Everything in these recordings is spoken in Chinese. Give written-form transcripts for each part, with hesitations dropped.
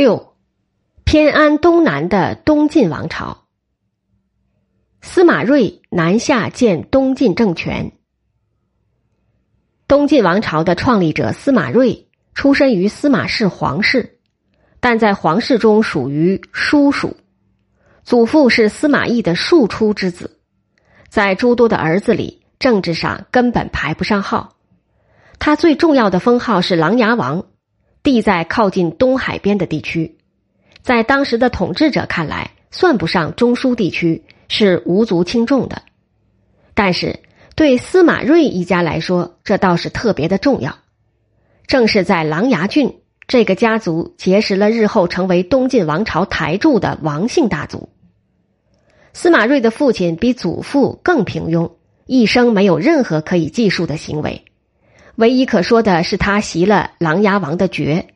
6. 偏安东南的东晋王朝。司马睿南下建东晋政权。东晋王朝的创立者司马睿出身于司马氏皇室，但在皇室中属于叔属。祖父是司马懿的庶出之子，在诸多的儿子里，政治上根本排不上号。他最重要的封号是琅琊王，地在靠近东海边的地区，在当时的统治者看来，算不上中枢地区，是无足轻重的。但是对司马睿一家来说，这倒是特别的重要。正是在琅琊郡，这个家族结识了日后成为东晋王朝台柱的王姓大族。司马睿的父亲比祖父更平庸，一生没有任何可以记述的行为，唯一可说的是他袭了琅琊王的爵。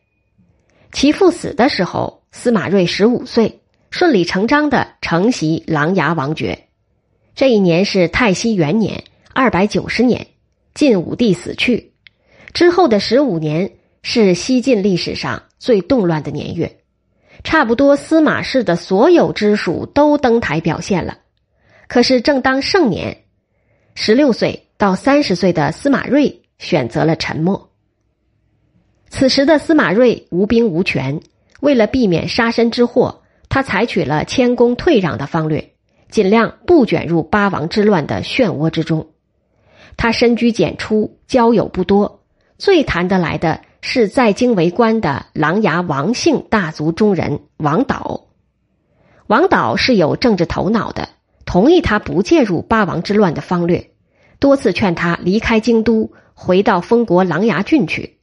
其父死的时候，司马睿15岁，顺理成章地承袭琅琊王爵。这一年是泰熙元年290年，晋武帝死去之后的15年是西晋历史上最动乱的年月，差不多司马氏的所有支属都登台表现了。可是正当盛年，16岁到30岁的司马睿选择了沉默。此时的司马睿无兵无权，为了避免杀身之祸，他采取了谦恭退让的方略，尽量不卷入八王之乱的漩涡之中。他深居简出，交友不多，最谈得来的是在京为官的琅琊王姓大族中人王导。王导是有政治头脑的，同意他不介入八王之乱的方略，多次劝他离开京都，回到封国琅琊郡去。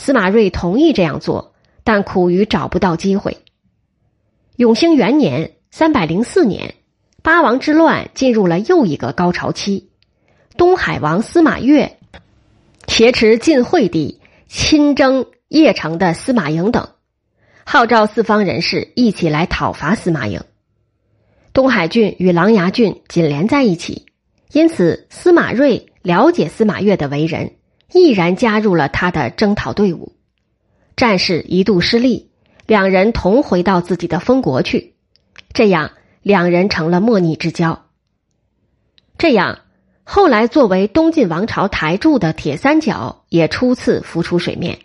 司马睿同意这样做，但苦于找不到机会。永兴元年304年，八王之乱进入了又一个高潮期。东海王司马越挟持晋惠帝亲征邺城的司马颖等，号召四方人士一起来讨伐司马颖。东海郡与琅琊郡紧连在一起，因此司马睿了解司马越的为人，毅然加入了他的征讨队伍。战事一度失利，两人同回到自己的封国去，这样两人成了莫逆之交。这样后来作为东晋王朝台柱的铁三角也初次浮出水面，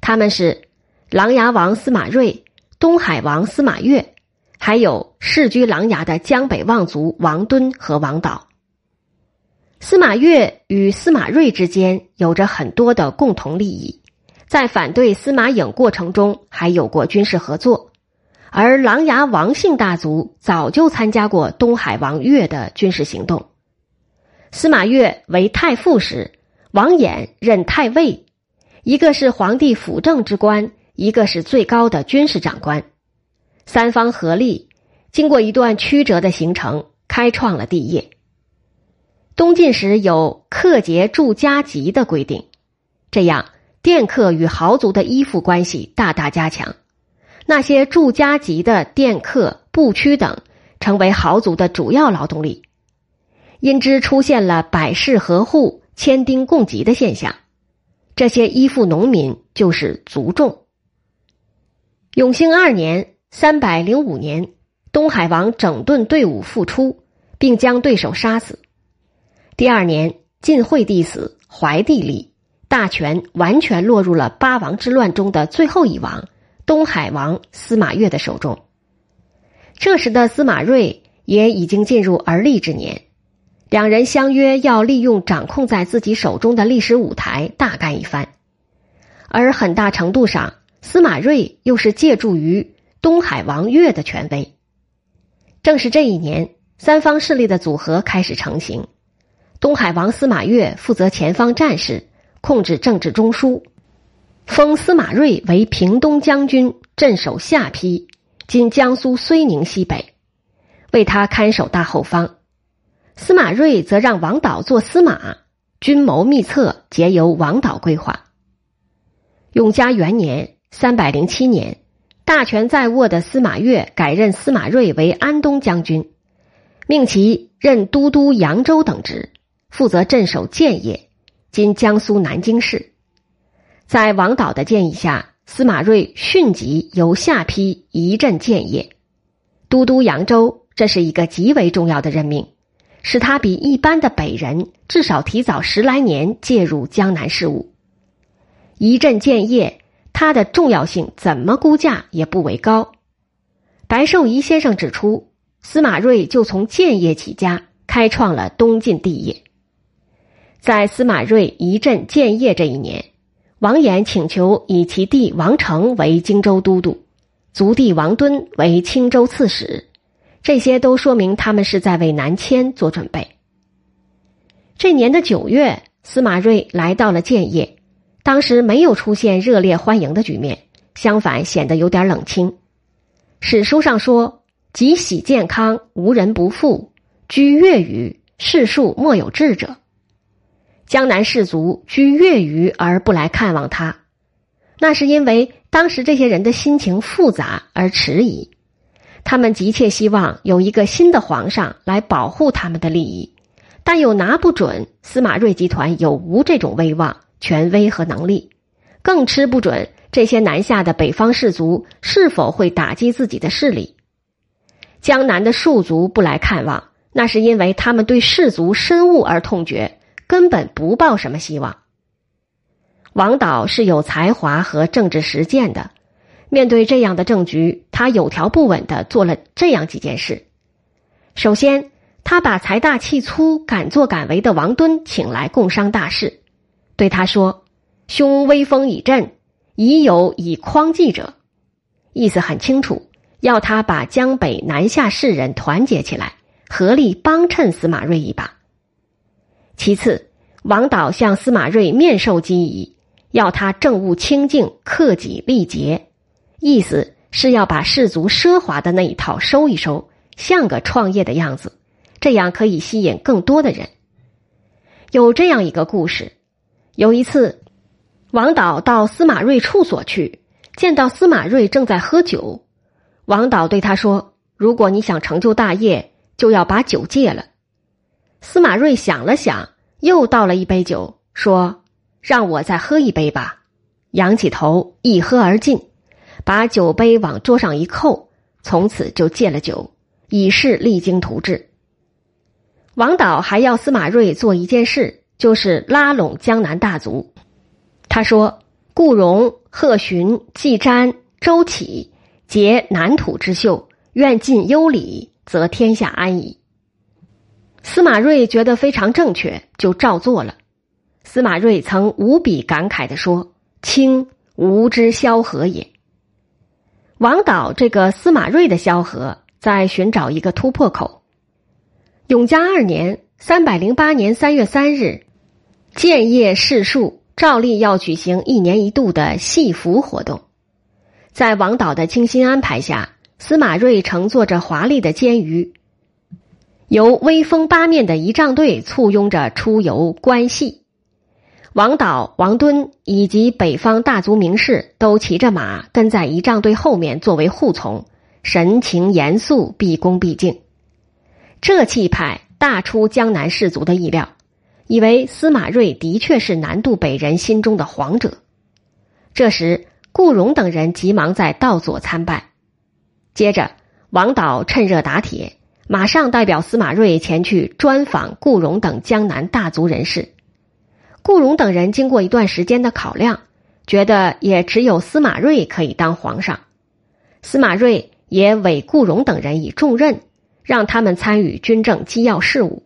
他们是琅琊王司马睿、东海王司马越，还有世居琅琊的江北望族王敦和王导。司马越与司马睿之间有着很多的共同利益，在反对司马颖过程中还有过军事合作，而琅琊王姓大族早就参加过东海王越的军事行动。司马越为太傅时，王衍任太尉，一个是皇帝辅政之官，一个是最高的军事长官。三方合力，经过一段曲折的行程，开创了帝业。东晋时有客节住家籍的规定，这样佃客与豪族的依附关系大大加强，那些住家籍的佃客、布驱等成为豪族的主要劳动力，因之出现了百市合户、千丁共籍的现象，这些依附农民就是族众。永兴二年305年，东海王整顿队伍复出，并将对手杀死。第二年，晋惠帝死，怀帝立，大权完全落入了八王之乱中的最后一王，东海王司马越的手中。这时的司马睿也已经进入而立之年，两人相约要利用掌控在自己手中的历史舞台大干一番。而很大程度上，司马睿又是借助于东海王越的权威。正是这一年，三方势力的组合开始成型。东海王司马越负责前方战事，控制政治中枢，封司马睿为平东将军，镇守下邳，今江苏睢宁西北，为他看守大后方。司马睿则让王导做司马，军谋密策皆由王导规划。永嘉元年307年，大权在握的司马越改任司马睿为安东将军，命其任都督扬州等职，负责镇守建业，今江苏南京市。在王导的建议下，司马睿迅即由下邳一镇建业。都督扬州，这是一个极为重要的任命，使他比一般的北人至少提早10来年介入江南事务。一镇建业，它的重要性怎么估价也不为高。白寿仪先生指出，司马睿就从建业起家，开创了东晋帝业。在司马睿一镇建业这一年，王衍请求以其弟王成为荆州都督，族弟王敦为青州刺史，这些都说明他们是在为南迁做准备。这年的9月，司马睿来到了建业，当时没有出现热烈欢迎的局面，相反显得有点冷清。史书上说，即喜健康，无人不复，居乐于，世庶莫有志者。江南士族居乐于而不来看望他，那是因为当时这些人的心情复杂而迟疑，他们急切希望有一个新的皇上来保护他们的利益，但又拿不准司马睿集团有无这种威望、权威和能力，更吃不准这些南下的北方士族是否会打击自己的势力。江南的庶族不来看望，那是因为他们对士族深恶而痛绝，根本不抱什么希望。王导是有才华和政治实践的，面对这样的政局，他有条不紊地做了这样几件事。首先，他把财大气粗、敢作敢为的王敦请来共商大事，对他说：“兄威风已振，已有以匡济者。”意思很清楚，要他把江北南下士人团结起来，合力帮衬司马睿一把。其次，王导向司马睿面授机宜，要他政务清静，克己力节，意思是要把士族奢华的那一套收一收，像个创业的样子，这样可以吸引更多的人。有这样一个故事，有一次，王导到司马睿处所去，见到司马睿正在喝酒，王导对他说：“如果你想成就大业，就要把酒戒了。”司马睿想了想，又倒了一杯酒，说：“让我再喝一杯吧。”仰起头，一喝而尽，把酒杯往桌上一扣，从此就戒了酒，以示励精图治。王导还要司马睿做一件事，就是拉拢江南大族。他说：“顾荣、贺询、季瞻、周启，结南土之秀，愿尽优礼，则天下安矣。”司马睿觉得非常正确，就照做了。司马睿曾无比感慨地说：“卿吾之萧何也。”王导这个司马睿的萧何在寻找一个突破口。永嘉2年308年3月3日，建业士庶照例要举行1年1度的戏服活动。在王导的精心安排下，司马睿乘坐着华丽的监舆，由威风八面的仪仗队簇拥着出游观戏。王导、王敦以及北方大族名士都骑着马跟在仪仗队后面作为护从，神情严肃，毕恭毕敬。这气派大出江南士族的意料，以为司马睿的确是南渡北人心中的皇者。这时，顾荣等人急忙在道左参拜。接着，王导趁热打铁，马上代表司马睿前去专访顾荣等江南大族人士。顾荣等人经过一段时间的考量，觉得也只有司马睿可以当皇上。司马睿也委顾荣等人以重任，让他们参与军政机要事务。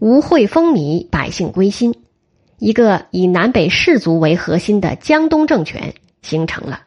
吴会风靡，百姓归心，一个以南北士族为核心的江东政权形成了。